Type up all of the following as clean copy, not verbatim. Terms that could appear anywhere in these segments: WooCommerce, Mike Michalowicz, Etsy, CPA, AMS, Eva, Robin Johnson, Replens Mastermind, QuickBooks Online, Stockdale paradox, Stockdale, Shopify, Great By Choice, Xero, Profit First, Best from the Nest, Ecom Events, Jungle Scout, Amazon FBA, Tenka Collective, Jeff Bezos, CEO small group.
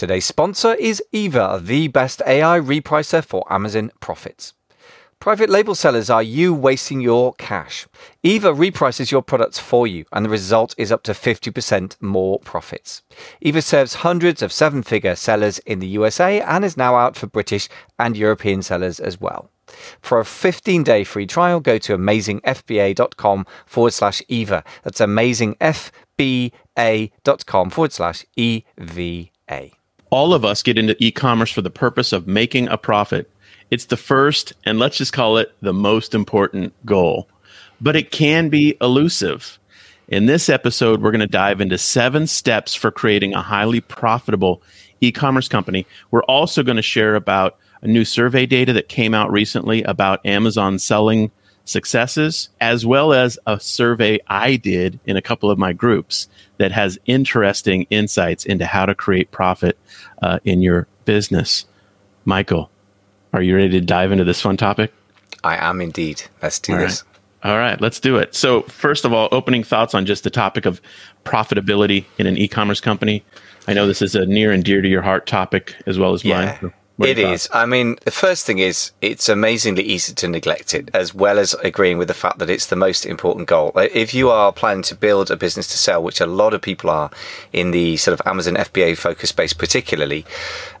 Today's sponsor is Eva, the best AI repricer for Amazon profits. Private label sellers, are you wasting your cash? Eva reprices your products for you, and the result is up to 50% more profits. Eva serves hundreds of seven-figure sellers in the USA and is now out for British and European sellers as well. For a 15-day free trial, go to amazingfba.com/Eva. That's amazingfba.com/EVA. All of us get into e-commerce for the purpose of making a profit. It's the first, and let's just call it the most important goal. But it can be elusive. In this episode, we're going to dive into 7 steps for creating a highly profitable e-commerce company. We're also going to share about a new survey data that came out recently about Amazon selling successes, as well as a survey I did in a couple of my groups that has interesting insights into how to create profit in your business. Michael, are you ready to dive into this fun topic? I am indeed. Let's do this. All right, let's do it. So first of all, opening thoughts on just the topic of profitability in an e-commerce company. I know this is a near and dear to your heart topic as well as mine. It is. I mean, the first thing is it's amazingly easy to neglect it, as well as agreeing with the fact that it's the most important goal. If you are planning to build a business to sell, which a lot of people are in the sort of Amazon FBA focus space particularly,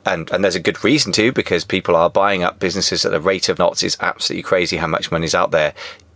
and there's a good reason to, because people are buying up businesses at the rate of knots. It's absolutely crazy how much money is out there.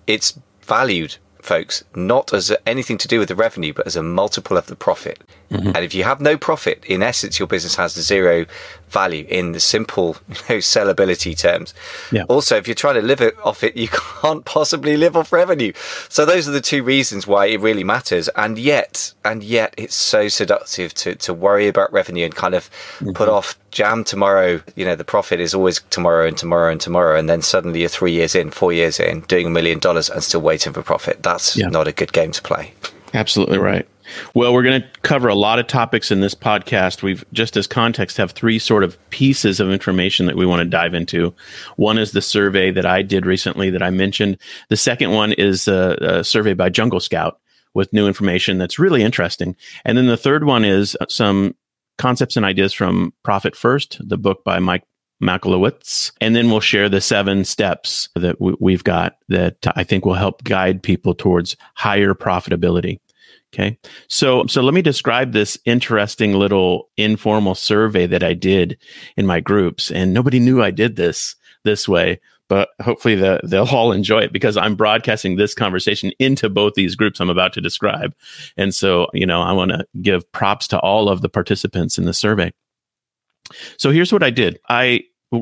It's valued, folks, not as anything to do with the revenue, but as a multiple of the profit. Mm-hmm. And if you have no profit, in essence, your business has zero value in the simple, sellability terms. Yeah. Also, if you're trying to live off it, you can't possibly live off revenue. So those are the two reasons why it really matters. And yet it's so seductive to worry about revenue and kind of put off jam tomorrow. You know, the profit is always tomorrow and tomorrow and tomorrow. And then suddenly you're 3 years in, 4 years in, doing $1 million and still waiting for profit. That's not a good game to play. Absolutely right. Well, we're going to cover a lot of topics in this podcast. We've, just as context, have 3 sort of pieces of information that we want to dive into. One is the survey that I did recently that I mentioned. The second one is a survey by Jungle Scout with new information that's really interesting. And then the third one is some concepts and ideas from Profit First, the book by Mike Michalowicz. And then we'll share the 7 steps that we've got that I think will help guide people towards higher profitability. Okay. So let me describe this interesting little informal survey that I did in my groups. And nobody knew I did this way, but hopefully they'll all enjoy it, because I'm broadcasting this conversation into both these groups I'm about to describe. And so, I want to give props to all of the participants in the survey. So here's what I did.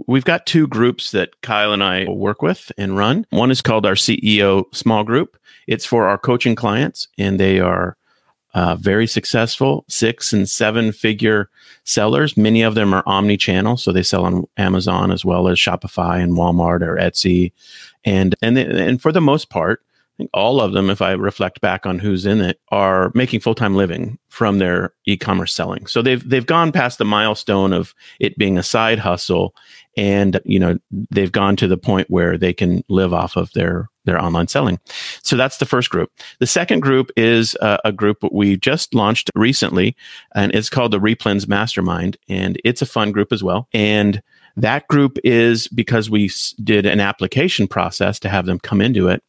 We've got 2 groups that Kyle and I work with and run. One is called our CEO small group. It's for our coaching clients, and they are very successful 6- and 7-figure sellers. Many of them are omni-channel, so they sell on Amazon as well as Shopify and Walmart or Etsy. And for the most part, I think all of them, if I reflect back on who's in it, are making full-time living from their e-commerce selling. So they've gone past the milestone of it being a side hustle, and they've gone to the point where they can live off of their online selling. So that's the first group. The second group is a group that we just launched recently, and it's called the Replens Mastermind, and it's a fun group as well. And that group is, because we did an application process to have them come into it,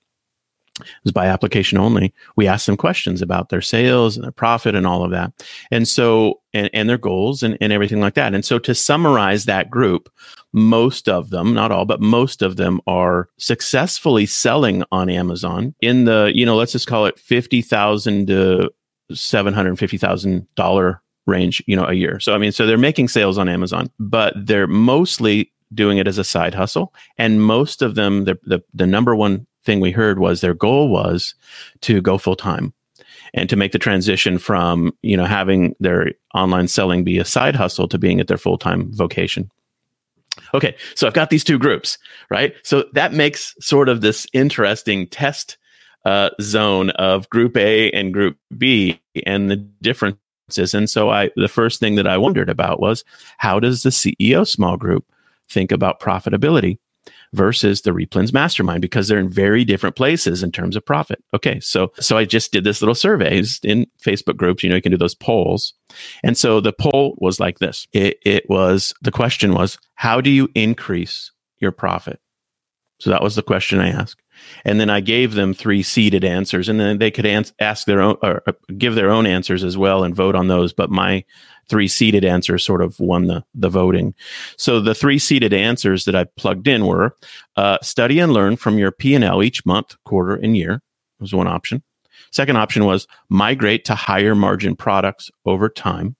it was by application only. We asked them questions about their sales and their profit and all of that. And so, and their goals and everything like that. And so to summarize that group, most of them, not all, but most of them are successfully selling on Amazon in the, let's just call it $50,000 to $750,000 range, a year. So, so they're making sales on Amazon, but they're mostly doing it as a side hustle. And most of them, the number one thing we heard was their goal was to go full time and to make the transition from, having their online selling be a side hustle to being at their full time vocation. Okay. So I've got these 2 groups, right? So that makes sort of this interesting test zone of group A and group B and the differences. And so the first thing that I wondered about was, how does the CEO small group think about profitability? versus the Replens Mastermind, because they're in very different places in terms of profit. Okay, so I just did this little surveys in Facebook groups. You know, you can do those polls. And so the poll was like this. It was, the question was, how do you increase your profit? So that was the question I asked. And then I gave them three seeded answers, and then they could ask their own, or give their own answers as well and vote on those. But my three seeded answers sort of won the voting. So the three seeded answers that I plugged in were study and learn from your P&L each month, quarter, and year was one option. Second option was migrate to higher margin products over time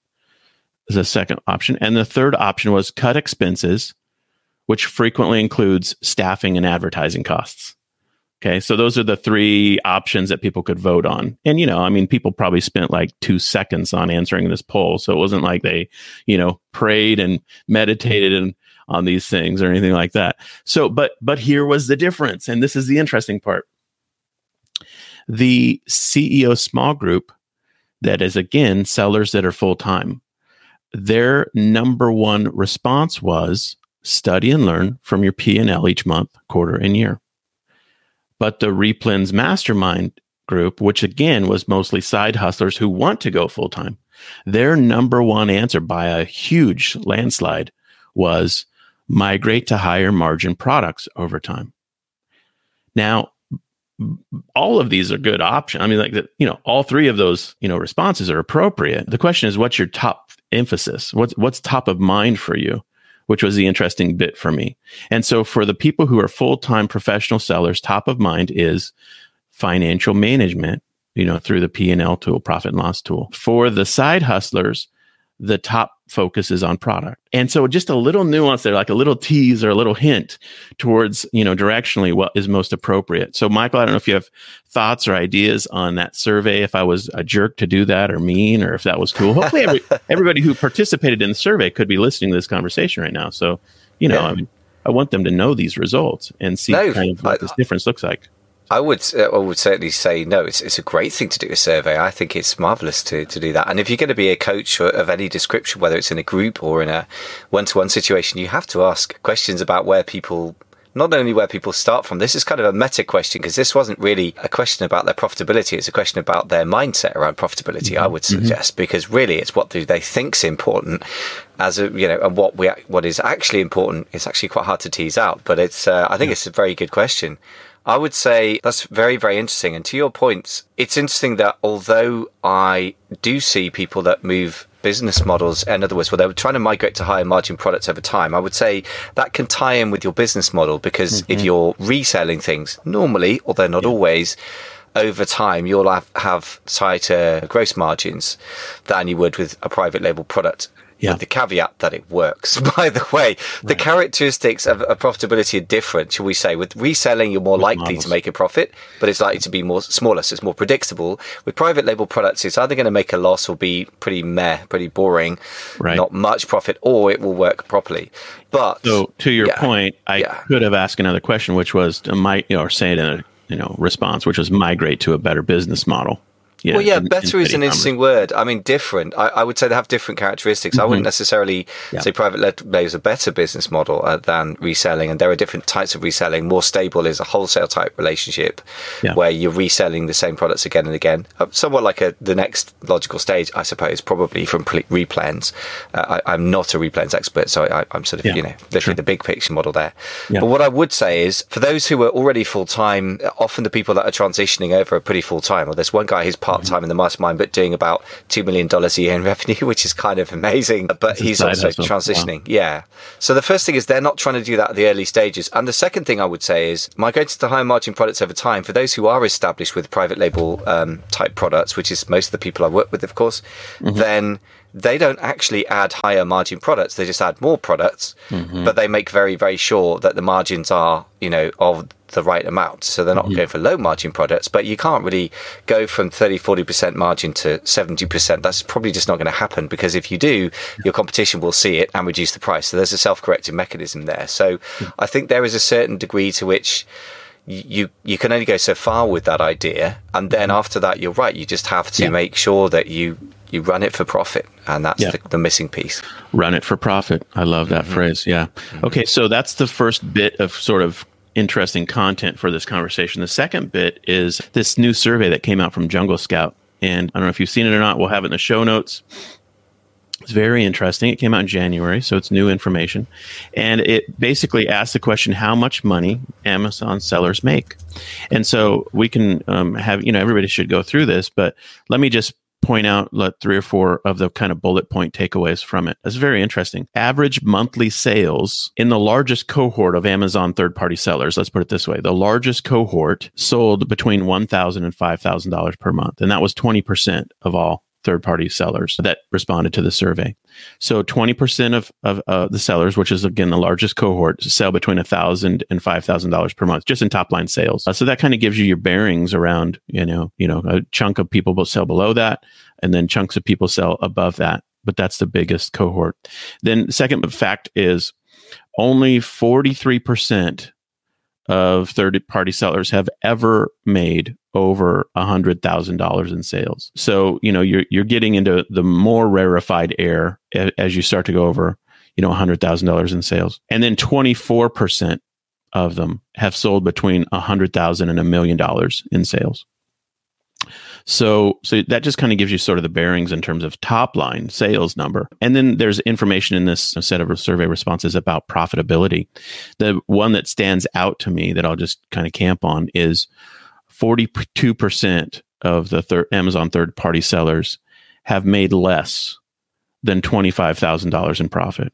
is the second option. And the third option was cut expenses, which frequently includes staffing and advertising costs. Okay, so those are the three options that people could vote on. And, you know, I mean, people probably spent like 2 seconds on answering this poll. So it wasn't like they, you know, prayed and meditated and on these things or anything like that. So, but here was the difference. And this is the interesting part. The CEO small group, that is, again, sellers that are full-time, their number one response was study and learn from your P&L each month, quarter, and year. But the Replens Mastermind group, which again was mostly side hustlers who want to go full-time, their number one answer by a huge landslide was migrate to higher margin products over time. Now, all of these are good options. I mean, like, you know, all three of those, you know, responses are appropriate. The question is, what's your top emphasis? What's top of mind for you? Which was the interesting bit for me. And so for the people who are full-time professional sellers, top of mind is financial management, you know, through the P&L tool, profit and loss tool. For the side hustlers, the top focus is on product. And so just a little nuance there, like a little tease or a little hint towards, you know, directionally what is most appropriate. So Michael, I don't know if you have thoughts or ideas on that survey, if I was a jerk to do that or mean, or if that was cool. Hopefully everybody who participated in the survey could be listening to this conversation right now. So, you know, yeah. I mean, I want them to know these results and see what this difference looks like. I would certainly say no. It's a great thing to do a survey. I think it's marvelous to do that. And if you're going to be a coach of any description, whether it's in a group or in a one-to-one situation, you have to ask questions about where people, not only where people start from. This is kind of a meta question, because this wasn't really a question about their profitability. It's a question about their mindset around profitability, I would suggest, because really it's what do they think's important as a, you know, and what is actually important is actually quite hard to tease out. But it's, I think it's a very good question. I would say that's very, very interesting. And to your point, it's interesting that although I do see people that move business models, in other words, where they were trying to migrate to higher margin products over time, I would say that can tie in with your business model, because if you're reselling things normally, although not always, over time, you'll have tighter gross margins than you would with a private label product. Yeah. With the caveat that it works, by the way. Right. The characteristics of profitability are different, shall we say. With reselling, you're more likely to make a profit, but it's likely to be more smaller, so it's more predictable. With private label products, it's either going to make a loss or be pretty meh, pretty boring, right. Not much profit, or it will work properly. But so to your point, I could have asked another question, which was, say it in a response, which was migrate to a better business model. Yeah, well, yeah, better is an interesting word. I mean, different. I would say they have different characteristics. I wouldn't necessarily say private label is a better business model than reselling. And there are different types of reselling. More stable is a wholesale type relationship where you're reselling the same products again and again. Somewhat like the next logical stage, I suppose, probably from Replens. I'm not a Replens expert, so I'm sort of, literally the big picture model there. Yeah. But what I would say is, for those who are already full-time, often the people that are transitioning over are pretty full-time. Well, there's one guy, who's part-time in the mastermind, but doing about $2 million a year in revenue, which is kind of amazing. But he's also transitioning. Wow. Yeah. So the first thing is they're not trying to do that at the early stages. And the second thing I would say is migrating to higher margin products over time. For those who are established with private label type products, which is most of the people I work with, of course, then they don't actually add higher margin products. They just add more products, but they make very, very sure that the margins are, of the right amount. So they're not going for low margin products, but you can't really go from 30-40% margin to 70%. That's probably just not going to happen, because if you do, your competition will see it and reduce the price. So there's a self-correcting mechanism there. So I think there is a certain degree to which you can only go so far with that idea. And then after that, you're right. You just have to make sure that you run it for profit. And that's the missing piece. Run it for profit. I love that phrase. Yeah. Mm-hmm. Okay. So that's the first bit of sort of interesting content for this conversation. The second bit is this new survey that came out from Jungle Scout. And I don't know if you've seen it or not. We'll have it in the show notes. It's very interesting. It came out in January, so it's new information. And it basically asked the question, how much money Amazon sellers make? And so we can everybody should go through this, but let me just point out three or four of the kind of bullet point takeaways from it. It's very interesting. Average monthly sales in the largest cohort of Amazon third-party sellers, let's put it this way, the largest cohort sold between $1,000 and $5,000 per month. And that was 20% of all third-party sellers that responded to the survey. So 20% of the sellers, which is, again, the largest cohort, sell between $1,000 and $5,000 per month, just in top-line sales. So that kind of gives you your bearings around, a chunk of people will sell below that, and then chunks of people sell above that. But that's the biggest cohort. Then second fact is only 43% of third-party sellers have ever made over $100,000 in sales. So, you're getting into the more rarefied air as you start to go over, $100,000 in sales. And then 24% of them have sold between $100,000 and $1 million in sales. So that just kind of gives you sort of the bearings in terms of top line sales number. And then there's information in this set of survey responses about profitability. The one that stands out to me that I'll just kind of camp on is 42% of the Amazon third-party sellers have made less than $25,000 in profit.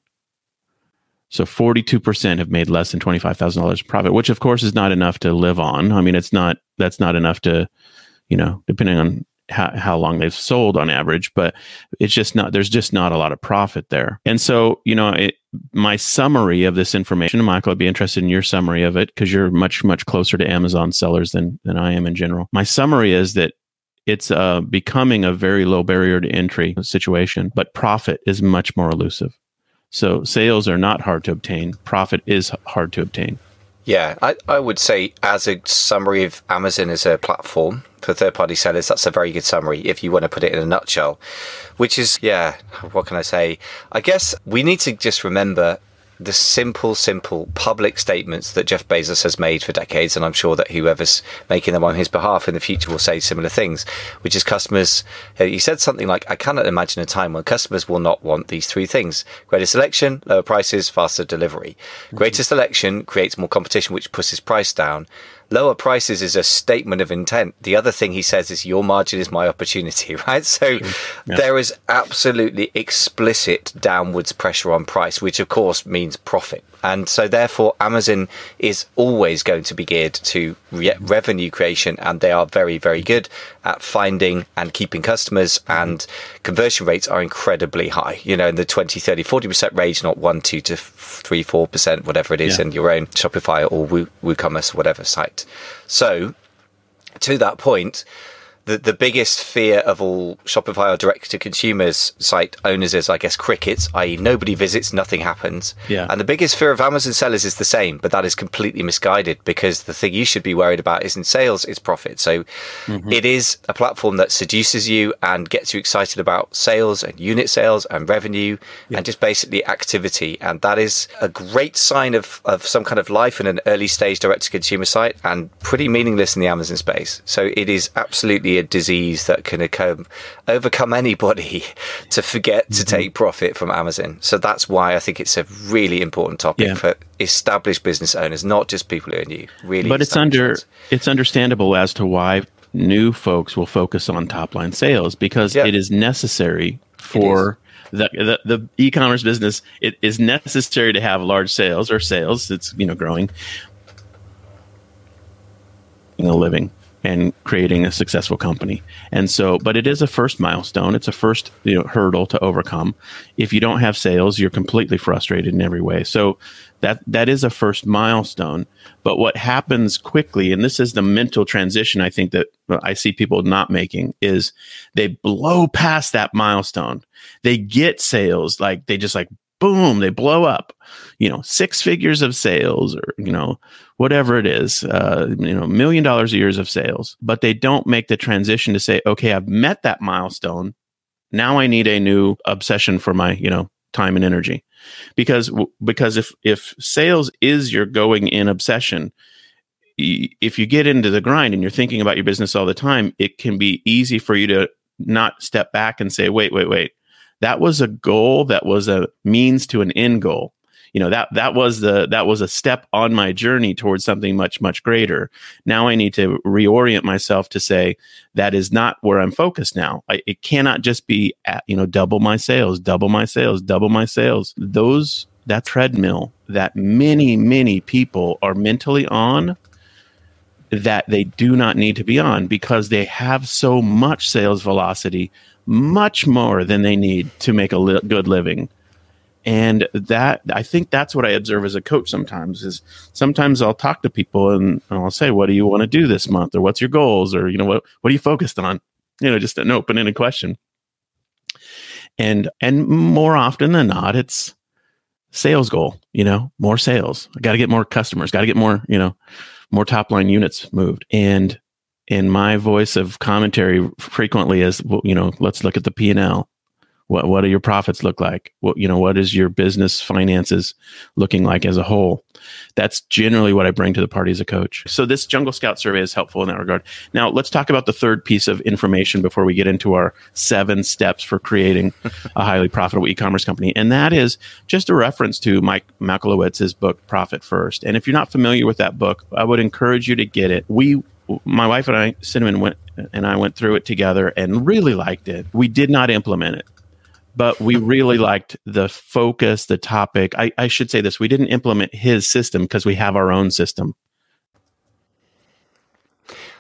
So 42% have made less than $25,000 in profit, which of course is not enough to live on. I mean, that's not enough to, depending on how long they've sold on average, but it's just not, there's just not a lot of profit there. And so, my summary of this information, Michael, I'd be interested in your summary of it because you're much, much closer to Amazon sellers than I am in general. My summary is that it's becoming a very low barrier to entry situation, but profit is much more elusive. So sales are not hard to obtain. Profit is hard to obtain. Yeah, I would say as a summary of Amazon as a platform for third-party sellers, that's a very good summary if you want to put it in a nutshell, which is, what can I say? I guess we need to just remember the simple public statements that Jeff Bezos has made for decades, and I'm sure that whoever's making them on his behalf in the future will say similar things, which is customers, he said something like, I cannot imagine a time when customers will not want these three things. Greater selection, lower prices, faster delivery. Greater selection creates more competition, which pushes price down. Lower prices is a statement of intent. The other thing he says is your margin is my opportunity, right? So there is absolutely explicit downwards pressure on price, which of course means profit. And so therefore, Amazon is always going to be geared to revenue creation. And they are very, very good at finding and keeping customers. And conversion rates are incredibly high, in the 20, 30, 40% range, not 1, 2 to 3, 4%, whatever it is in your own Shopify or WooCommerce, whatever site. So to that point, the biggest fear of all Shopify or direct-to-consumers site owners is, I guess, crickets, i.e. nobody visits, nothing happens. Yeah. And the biggest fear of Amazon sellers is the same, but that is completely misguided because the thing you should be worried about isn't sales, it's profit. So it is a platform that seduces you and gets you excited about sales and unit sales and revenue and just basically activity. And that is a great sign of some kind of life in an early-stage direct-to-consumer site and pretty meaningless in the Amazon space. So it is absolutely a disease that can overcome anybody to forget to take profit from Amazon. So that's why I think it's a really important topic for established business owners, not just people who are new. Really, but it's understandable as to why new folks will focus on top line sales because it is necessary for the e-commerce business. It is necessary to have large sales or sales. It's growing in a living and creating a successful company. And so, but it is a first milestone. It's a first hurdle to overcome. If you don't have sales, you're completely frustrated in every way. So that is a first milestone. But what happens quickly, and this is the mental transition I think that I see people not making, is they blow past that milestone. They get sales, like they just like boom, they blow up, you know, six figures of sales or, you know, whatever it is, $1 million a year of sales, but they don't make the transition to say, okay, I've met that milestone. Now I need a new obsession for my, you know, time and energy. Because if sales is your going in obsession, if you get into the grind and you're thinking about your business all the time, it can be easy for you to not step back and say, wait. That was a goal. That was a means to an end goal. You know, that was a step on my journey towards something much, much greater. Now I need to reorient myself to say that is not where I'm focused now. It cannot just be at, you know, double my sales. That treadmill that many people are mentally on, that they do not need to be on, because they have so much sales velocity, much more than they need to make a good living. And that, I think that's what I observe as a coach sometimes, is sometimes I'll talk to people and I'll say, what do you want to do this month? Or what's your goals? Or, you know, what are you focused on? You know, just an open-ended question. And more often than not, it's sales goal, you know, more sales. I got to get more customers, got to get more, you know, more top line units moved. And my voice of commentary frequently is, well, you know, let's look at the P&L. What do your profits look like? What, you know, what is your business finances looking like as a whole? That's generally what I bring to the party as a coach. So this Jungle Scout survey is helpful in that regard. Now let's talk about the third piece of information before we get into our 7 steps for creating a highly profitable e-commerce company. And that is just a reference to Mike Michalowicz's book, Profit First. And if you're not familiar with that book, I would encourage you to get it. My wife and I, Cinnamon, went through it together and really liked it. We did not implement it, but we really liked the focus, the topic. I should say this. We didn't implement his system because we have our own system.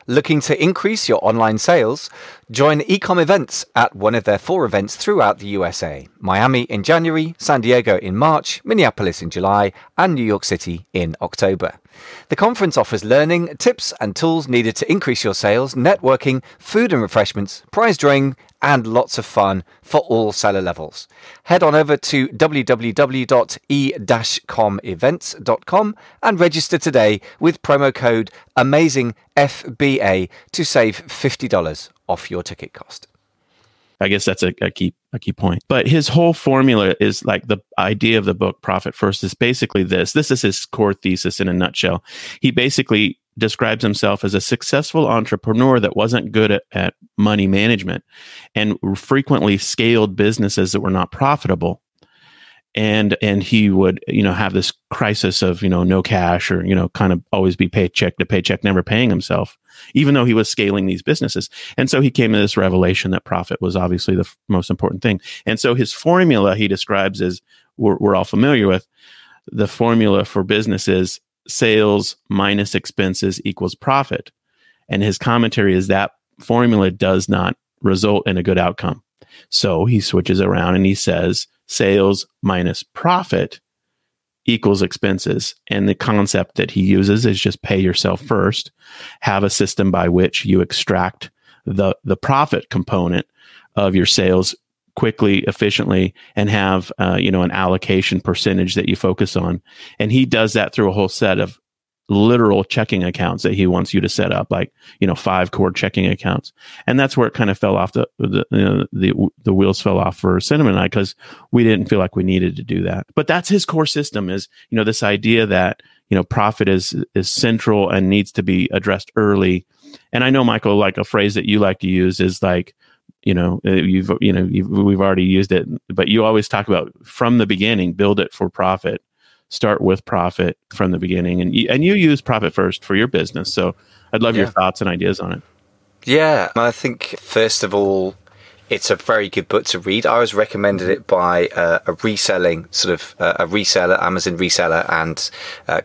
Looking to increase your online sales? Join Ecom Events at one of their 4 events throughout the USA. Miami in January, San Diego in March, Minneapolis in July, and New York City in October. The conference offers learning, tips, and tools needed to increase your sales, networking, food and refreshments, prize drawing, and lots of fun for all seller levels. Head on over to www.e-comevents.com and register today with promo code AMAZINGFBA to save $50 off your ticket cost. I guess that's a key point. But his whole formula is like the idea of the book, Profit First, is basically this. This is his core thesis in a nutshell. He basically describes himself as a successful entrepreneur that wasn't good at money management and frequently scaled businesses that were not profitable. And he would, you know, have this crisis of, you know, no cash, or, you know, kind of always be paycheck to paycheck, never paying himself, even though he was scaling these businesses. And so he came to this revelation that profit was obviously the most important thing. And so his formula he describes is, we're all familiar with, the formula for business is sales minus expenses equals profit. And his commentary is that formula does not result in a good outcome. So he switches around and he says, sales minus profit equals expenses. And the concept that he uses is just pay yourself first, have a system by which you extract the profit component of your sales quickly, efficiently, and have an allocation percentage that you focus on. And he does that through a whole set of literal checking accounts that he wants you to set up, like, you know, 5 core checking accounts. And that's where it kind of fell off, the wheels fell off for Cinnamon and I, because we didn't feel like we needed to do that. But that's his core system, is, you know, this idea that, you know, profit is central and needs to be addressed early. And I know, Michael, like a phrase that you like to use is like, we've already used it, but you always talk about from the beginning, build it for profit. Start with profit from the beginning, and you use Profit First for your business. So I'd love your thoughts and ideas on it. Yeah, I think, first of all, it's a very good book to read. I was recommended it by a reseller, Amazon reseller, and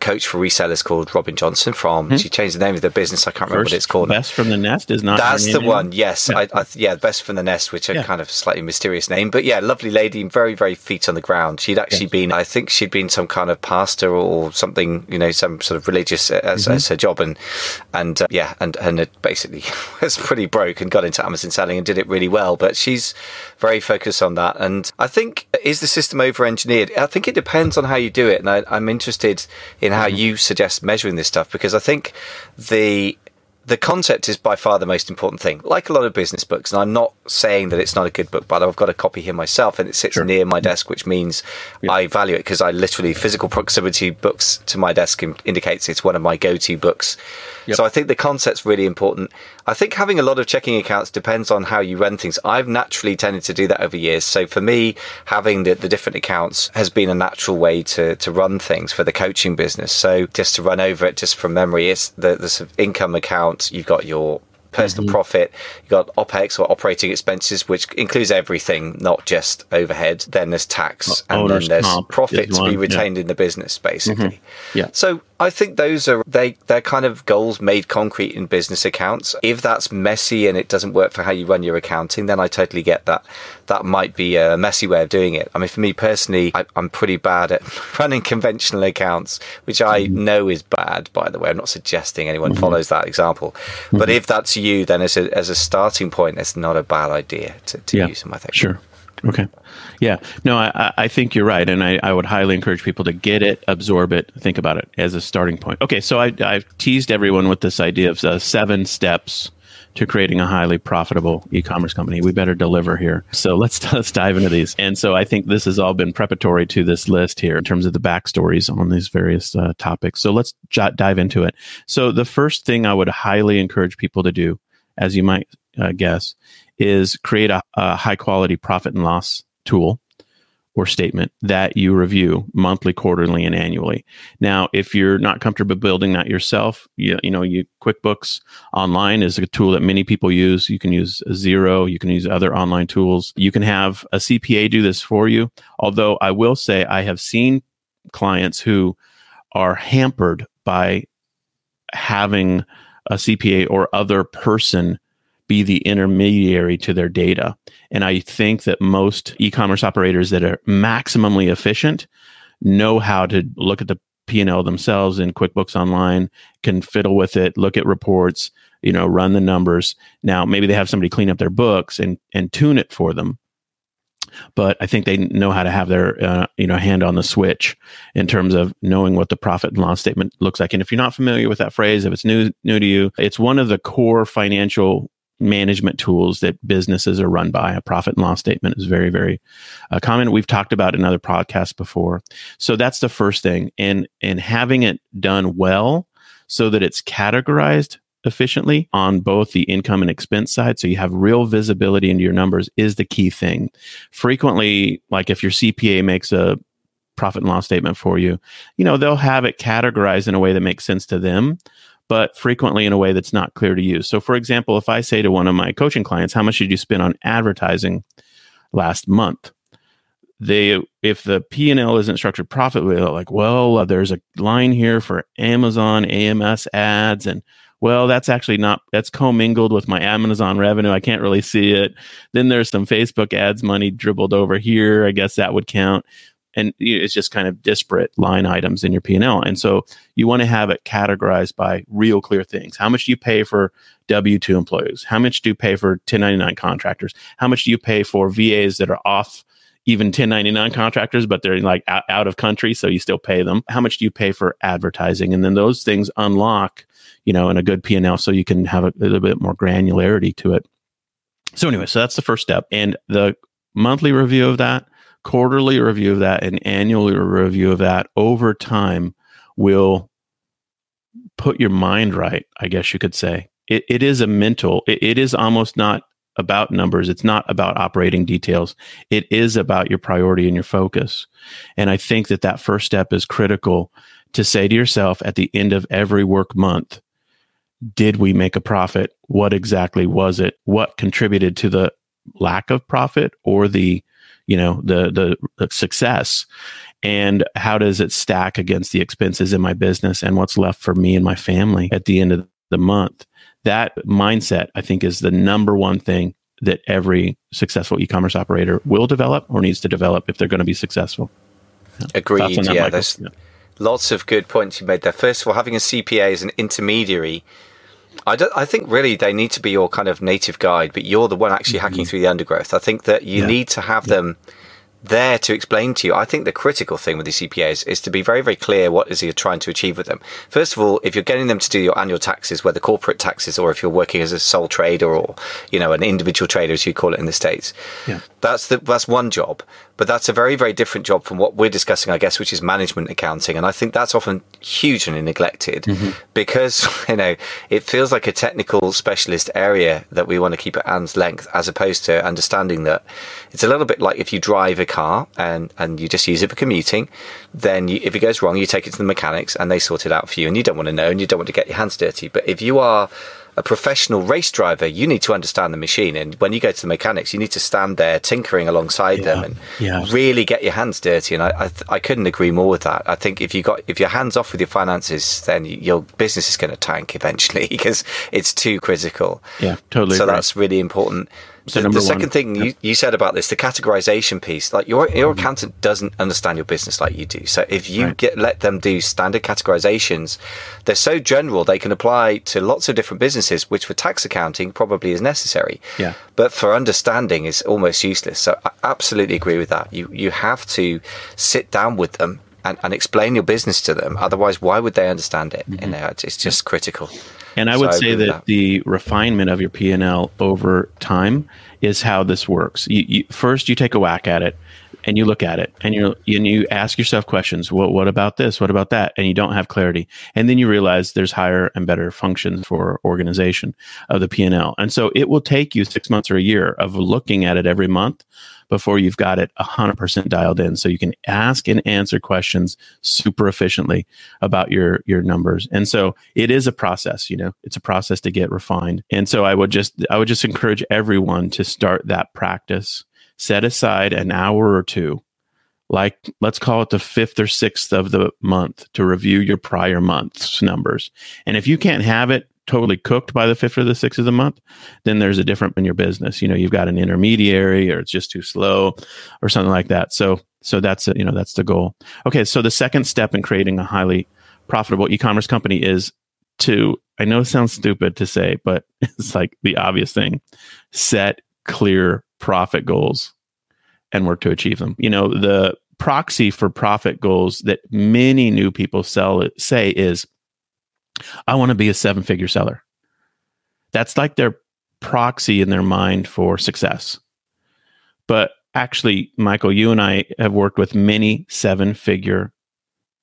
coach for resellers called Robin Johnson from, she changed the name of the business. I can't remember what it's called. Best from the Nest is not. That's the one. Yes. Yeah. Best from the Nest, which are kind of slightly mysterious name, but yeah, lovely lady, very, very feet on the ground. She'd actually been, I think she'd been some kind of pastor or something, you know, some sort of religious as her job. And basically was pretty broke and got into Amazon selling and did it really well. But but she's very focused on that. And I think, is the system over-engineered? I think it depends on how you do it. And I'm interested in how you suggest measuring this stuff, because I think the concept is by far the most important thing, like a lot of business books. And I'm not saying that it's not a good book, but I've got a copy here myself and it sits near my desk, which means I value it, because I literally, physical proximity books to my desk indicates it's one of my go-to books. Yep. So I think the concept's really important. I think having a lot of checking accounts depends on how you run things. I've naturally tended to do that over years. So for me, having the different accounts has been a natural way to run things for the coaching business. So just to run over it, just from memory, it's the income account. You've got your personal profit, you've got OPEX or operating expenses, which includes everything, not just overhead. Then there's tax, and then there's profit to be retained in the business, basically. So I think those are, they're kind of goals made concrete in business accounts. If that's messy and it doesn't work for how you run your accounting, then I totally get that. That might be a messy way of doing it. I mean, for me personally, I'm pretty bad at running conventional accounts, which I know is bad, by the way. I'm not suggesting anyone follows that example. But if that's you, then as a starting point, it's not a bad idea to use them, I think. Sure. Okay. Yeah. No, I think you're right. And I would highly encourage people to get it, absorb it, think about it as a starting point. Okay. So I've teased everyone with this idea of 7 steps to creating a highly profitable e-commerce company. We better deliver here. So let's dive into these. And so I think this has all been preparatory to this list here in terms of the backstories on these various topics. So let's dive into it. So the first thing I would highly encourage people to do, as you might guess, is create a high quality profit and loss tool or statement that you review monthly, quarterly, and annually. Now, if you're not comfortable building that yourself, you QuickBooks Online is a tool that many people use. You can use Xero, you can use other online tools. You can have a CPA do this for you. Although I will say I have seen clients who are hampered by having a CPA or other person be the intermediary to their data. And I think that most e-commerce operators that are maximally efficient know how to look at the P&L themselves in QuickBooks Online, can fiddle with it, look at reports, run the numbers. Now, maybe they have somebody clean up their books and tune it for them. But I think they know how to have their hand on the switch in terms of knowing what the profit and loss statement looks like. And if you're not familiar with that phrase, if it's new to you, it's one of the core financial management tools that businesses are run by. A profit and loss statement is very, very common. We've talked about in other podcasts before. So that's the first thing. And having it done well so that it's categorized efficiently on both the income and expense side, so you have real visibility into your numbers, is the key thing. Frequently, like if your CPA makes a profit and loss statement for you, they'll have it categorized in a way that makes sense to them, but frequently in a way that's not clear to you. So for example, if I say to one of my coaching clients, how much did you spend on advertising last month? If the P&L isn't structured profitably, they're like, well, there's a line here for Amazon AMS ads, and well, that's commingled with my Amazon revenue. I can't really see it. Then there's some Facebook ads money dribbled over here. I guess that would count. And it's just kind of disparate line items in your P&L. And so you want to have it categorized by real clear things. How much do you pay for W-2 employees? How much do you pay for 1099 contractors? How much do you pay for VAs that are off even 1099 contractors, but they're like out of country, so you still pay them? How much do you pay for advertising? And then those things unlock, in a good P&L, so you can have a little bit more granularity to it. So anyway, so that's the first step. And the monthly review of that, quarterly review of that, and annual review of that over time will put your mind right, I guess you could say. It is a mental, it is almost not about numbers. It's not about operating details. It is about your priority and your focus. And I think that first step is critical, to say to yourself at the end of every work month, did we make a profit? What exactly was it? What contributed to the lack of profit or the success, and how does it stack against the expenses in my business and what's left for me and my family at the end of the month? That mindset, I think, is the number one thing that every successful e-commerce operator will develop or needs to develop if they're going to be successful. Agreed. Yeah, there's lots of good points you made there. First of all, having a CPA as an intermediary I think really they need to be your kind of native guide, but you're the one actually hacking through the undergrowth. I think that you need to have them there to explain to you. I think the critical thing with the CPAs is to be very, very clear what is you're trying to achieve with them. First of all, if you're getting them to do your annual taxes, whether corporate taxes or if you're working as a sole trader or, you know, an individual trader, as you call it in the States, that's one job. But that's a very, very different job from what we're discussing, I guess, which is management accounting. And I think that's often hugely neglected because, you know, it feels like a technical specialist area that we want to keep at arm's length, as opposed to understanding that it's a little bit like if you drive a car and you just use it for commuting, then if it goes wrong, you take it to the mechanics and they sort it out for you. And you don't want to know and you don't want to get your hands dirty. But if you are a professional race driver, you need to understand the machine. And when you go to the mechanics, you need to stand there tinkering alongside them and really get your hands dirty. And I couldn't agree more with that. I think if you're hands off with your finances, then your business is going to tank eventually because it's too critical. Yeah, totally. So that's really important. So the second thing you said about this, the categorization piece, like your accountant doesn't understand your business like you do. So if you let them do standard categorizations, they're so general, they can apply to lots of different businesses, which for tax accounting probably is necessary. Yeah. But for understanding is almost useless. So I absolutely agree with that. You have to sit down with them and explain your business to them. Otherwise, why would they understand it? You know, it's just critical. And I would say that the refinement of your P&L over time is how this works. First, you take a whack at it, and you look at it, and you ask yourself questions. What about this? What about that? And you don't have clarity. And then you realize there's higher and better functions for organization of the P&L. And so it will take you 6 months or a year of looking at it every month before you've got it 100% dialed in. So you can ask and answer questions super efficiently about your numbers. And so it is a process, you know, it's a process to get refined. And so I would just encourage everyone to start that practice. Set aside an hour or two, like let's call it the 5th or 6th of the month, to review your prior month's numbers. And if you can't have it totally cooked by the 5th or the 6th of the month, then there's a difference in your business. You know, you've got an intermediary, or it's just too slow, or something like that. So that's it, you know, that's the goal. Okay, so the second step in creating a highly profitable e-commerce company is to, I know it sounds stupid to say, but it's like the obvious thing, set clear profit goals and work to achieve them. You know, the proxy for profit goals that many new people say is, I want to be a 7-figure seller. That's like their proxy in their mind for success. But actually, Michael, you and I have worked with many 7-figure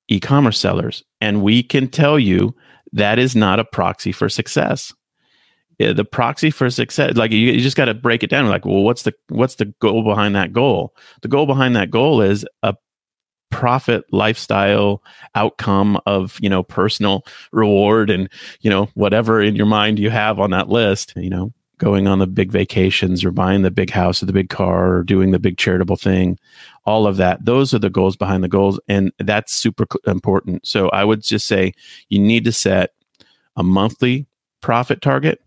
e-commerce sellers, and we can tell you that is not a proxy for success. The proxy for success, like you just got to break it down. Like, well, what's the goal behind that goal? The goal behind that goal is a profit, lifestyle, outcome of, you know, personal reward and, you know, whatever in your mind you have on that list, you know, going on the big vacations or buying the big house or the big car or doing the big charitable thing, all of that. Those are the goals behind the goals. And that's super important. So I would just say you need to set a monthly profit target.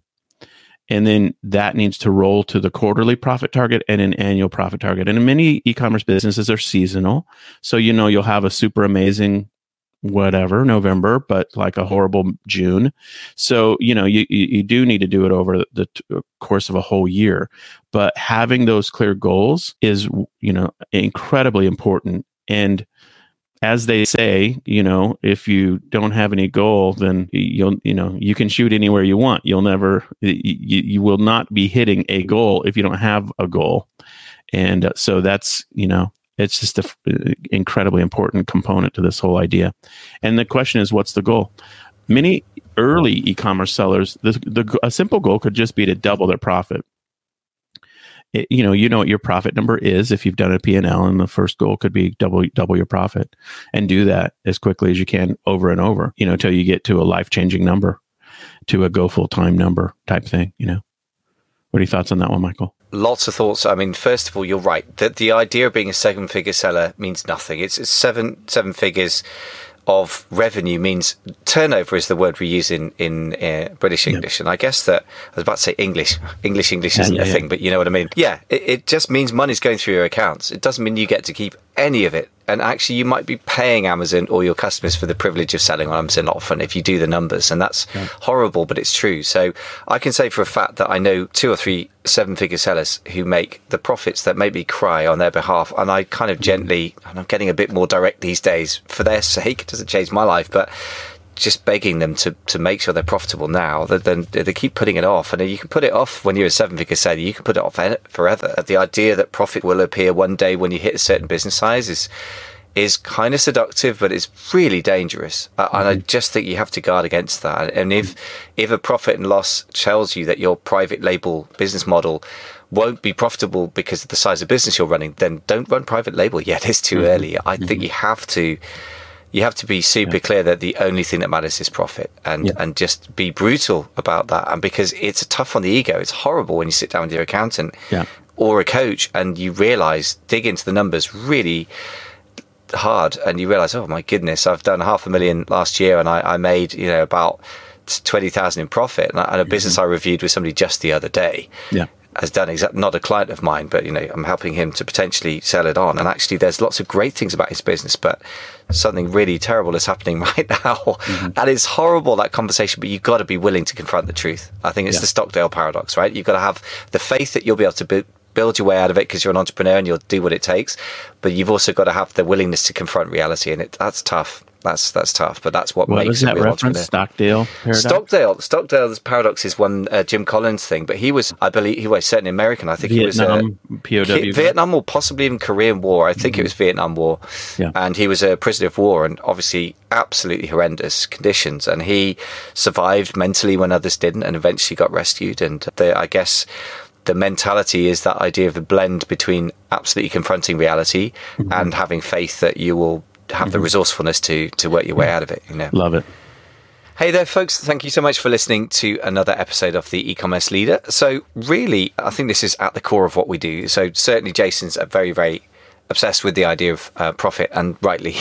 And then that needs to roll to the quarterly profit target and an annual profit target. And many e-commerce businesses are seasonal. So, you know, you'll have a super amazing whatever November, but like a horrible June. So, you know, you do need to do it over the course of a whole year. But having those clear goals is, you know, incredibly important. And as they say, you know, if you don't have any goal, then you can shoot anywhere you want. You'll never, you will not be hitting a goal if you don't have a goal. And so that's, you know, it's just an incredibly important component to this whole idea. And the question is, what's the goal? Many early e-commerce sellers, a simple goal could just be to double their profit. You know what your profit number is if you've done a P&L, and the first goal could be double your profit, and do that as quickly as you can over and over, you know, until you get to a life-changing number, to a go full-time number type thing, you know. What are your thoughts on that one, Michael? Lots of thoughts. I mean, first of all, you're right that the idea of being a 7-figure seller means nothing. It's seven figures of revenue means turnover is the word we use in British English. And I guess that, I was about to say English isn't a thing, but you know what I mean? Yeah, it just means money's going through your accounts. It doesn't mean you get to keep any of it And actually, you might be paying Amazon or your customers for the privilege of selling on Amazon often if you do the numbers. And that's horrible, but it's true. So I can say for a fact that I know 2 or 3 seven-figure sellers who make the profits that make me cry on their behalf. And I kind of gently, and I'm getting a bit more direct these days for their sake. It doesn't change my life, but just begging them to make sure they're profitable now. Then they keep putting it off, and you can put it off when you're a seven-figure seller. You can put it off forever. The idea that profit will appear one day when you hit a certain business size is kind of seductive, but it's really dangerous. And I just think you have to guard against that. And if a profit and loss tells you that your private label business model won't be profitable because of the size of business you're running, then don't run private label yet. It's too early. I think you have to. You have to be super clear that the only thing that matters is profit, and just be brutal about that. And because it's tough on the ego, it's horrible when you sit down with your accountant or a coach and you realize, dig into the numbers really hard, and you realize, oh my goodness, I've done $500,000 last year, and I made about 20,000 in profit, and a business I reviewed with somebody just the other day. Yeah. Has done exactly, not a client of mine, but I'm helping him to potentially sell it on. And actually, there's lots of great things about his business, but something really terrible is happening right now, and it's horrible, that conversation. But you've got to be willing to confront the truth. I think it's the Stockdale paradox, right? You've got to have the faith that you'll be able to build your way out of it because you're an entrepreneur and you'll do what it takes. But you've also got to have the willingness to confront reality, and that's tough. That's tough, but that's what makes it. What was that reference? Stockdale paradox? Stockdale's paradox is one Jim Collins thing, but he was, I believe, he was certainly American. I think he was POW. Vietnam or possibly even Korean War. I think it was Vietnam War. Yeah. And he was a prisoner of war and obviously absolutely horrendous conditions. And he survived mentally when others didn't and eventually got rescued. And I guess the mentality is that idea of the blend between absolutely confronting reality and having faith that you will have the resourcefulness to work your way out of it. Love it. Hey there, folks. Thank you so much for listening to another episode of the E-commerce Leader. So really, I think this is at the core of what we do. So certainly Jason's a very, very obsessed with the idea of profit, and rightly,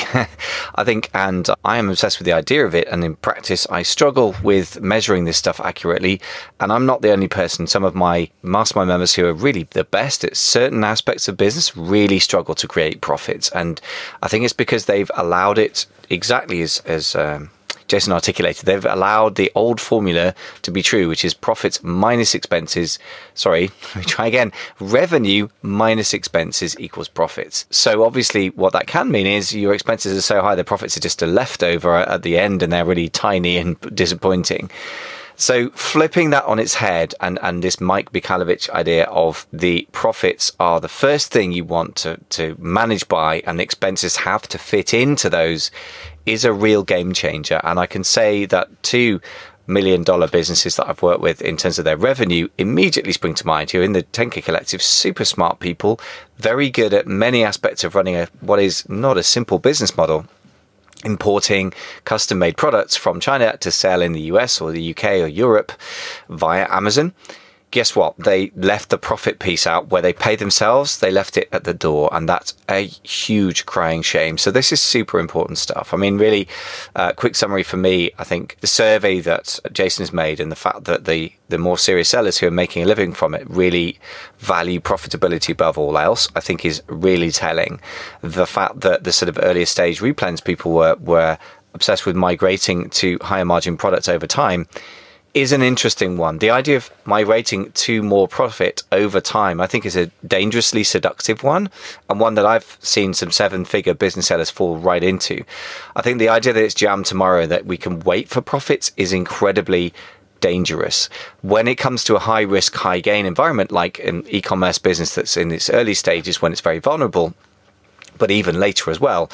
I think, and I am obsessed with the idea of it. And in practice, I struggle with measuring this stuff accurately. And I'm not the only person. Some of my mastermind members who are really the best at certain aspects of business really struggle to create profits. And I think it's because they've allowed it exactly as Jason articulated. They've allowed the old formula to be true, which is profits minus expenses. Sorry, let me try again. Revenue minus expenses equals profits. So obviously what that can mean is your expenses are so high, the profits are just a leftover at the end, and they're really tiny and disappointing. So flipping that on its head, and this Mike Michalowicz idea of the profits are the first thing you want to manage by, and the expenses have to fit into those, is a real game changer. And I can say that $2 million businesses that I've worked with in terms of their revenue immediately spring to mind, who are in the Tenka Collective, super smart people, very good at many aspects of running what is not a simple business model. Importing custom-made products from China to sell in the US or the UK or Europe via Amazon. Guess what? They left the profit piece out where they pay themselves. They left it at the door, and that's a huge crying shame. So this is super important stuff. I mean, really, quick summary for me, I think the survey that Jason's made and the fact that the more serious sellers who are making a living from it really value profitability above all else, I think is really telling. The fact that the sort of earlier stage Replens people were obsessed with migrating to higher margin products over time is an interesting one. The idea of migrating to more profit over time, I think, is a dangerously seductive one, and one that I've seen some seven-figure business sellers fall right into. I think the idea that it's jam tomorrow, that we can wait for profits, is incredibly dangerous. When it comes to a high-risk, high-gain environment, like an e-commerce business that's in its early stages when it's very vulnerable, but even later as well,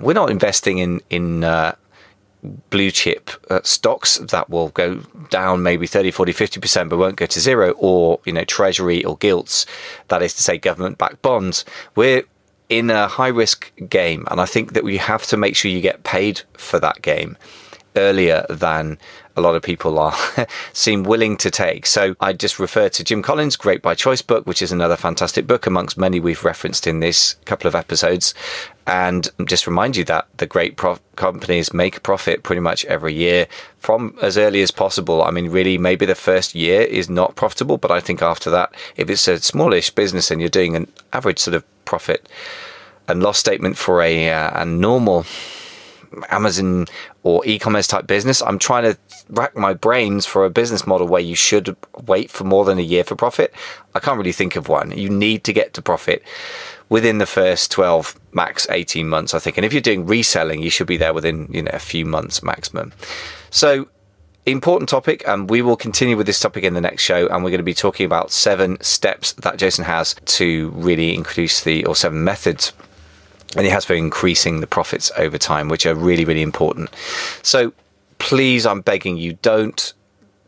we're not investing in blue chip stocks that will go down maybe 30, 40, 50%, but won't go to zero, or treasury or gilts, that is to say government-backed bonds. We're in a high-risk game, and I think that we have to make sure you get paid for that game earlier than a lot of people are seem willing to take. So I just refer to Jim Collins' Great By Choice book, which is another fantastic book amongst many we've referenced in this couple of episodes. And just remind you that the great companies make a profit pretty much every year from as early as possible. I mean, really, maybe the first year is not profitable, but I think after that, if it's a smallish business and you're doing an average sort of profit and loss statement for a normal Amazon or e-commerce type business. I'm trying to rack my brains for a business model where you should wait for more than a year for profit. I can't really think of one. You need to get to profit within the first 12, max 18 months, I think. And if you're doing reselling, you should be there within, you know, a few months maximum. So important topic, and we will continue with this topic in the next show. And we're going to be talking about 7 steps that Jason has to really increase the, or 7 methods. And he has for increasing the profits over time, which are really, really important. So please, I'm begging you, don't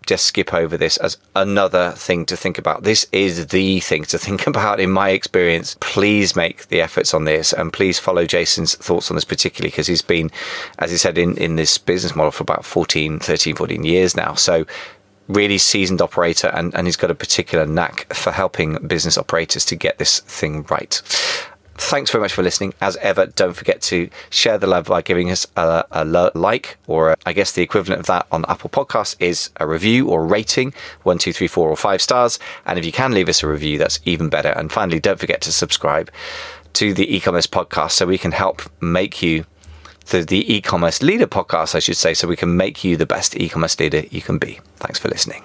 just skip over this as another thing to think about. This is the thing to think about in my experience. Please make the efforts on this, and please follow Jason's thoughts on this particularly, because he's been, as he said, in this business model for about 13, 14 years now. So really seasoned operator, and he's got a particular knack for helping business operators to get this thing right. Thanks very much for listening. As ever, don't forget to share the love by giving us a like, or I guess the equivalent of that on Apple Podcasts is a review or rating, 1, 2, 3, 4 or 5 stars. And if you can leave us a review, that's even better. And finally, don't forget to subscribe to the e-commerce podcast so we can help make you the e-commerce leader podcast, I should say, so we can make you the best e-commerce leader you can be. Thanks for listening.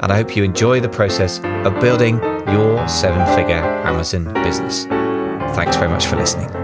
and I hope you enjoy the process of building your 7-figure Amazon business. Thanks very much for listening.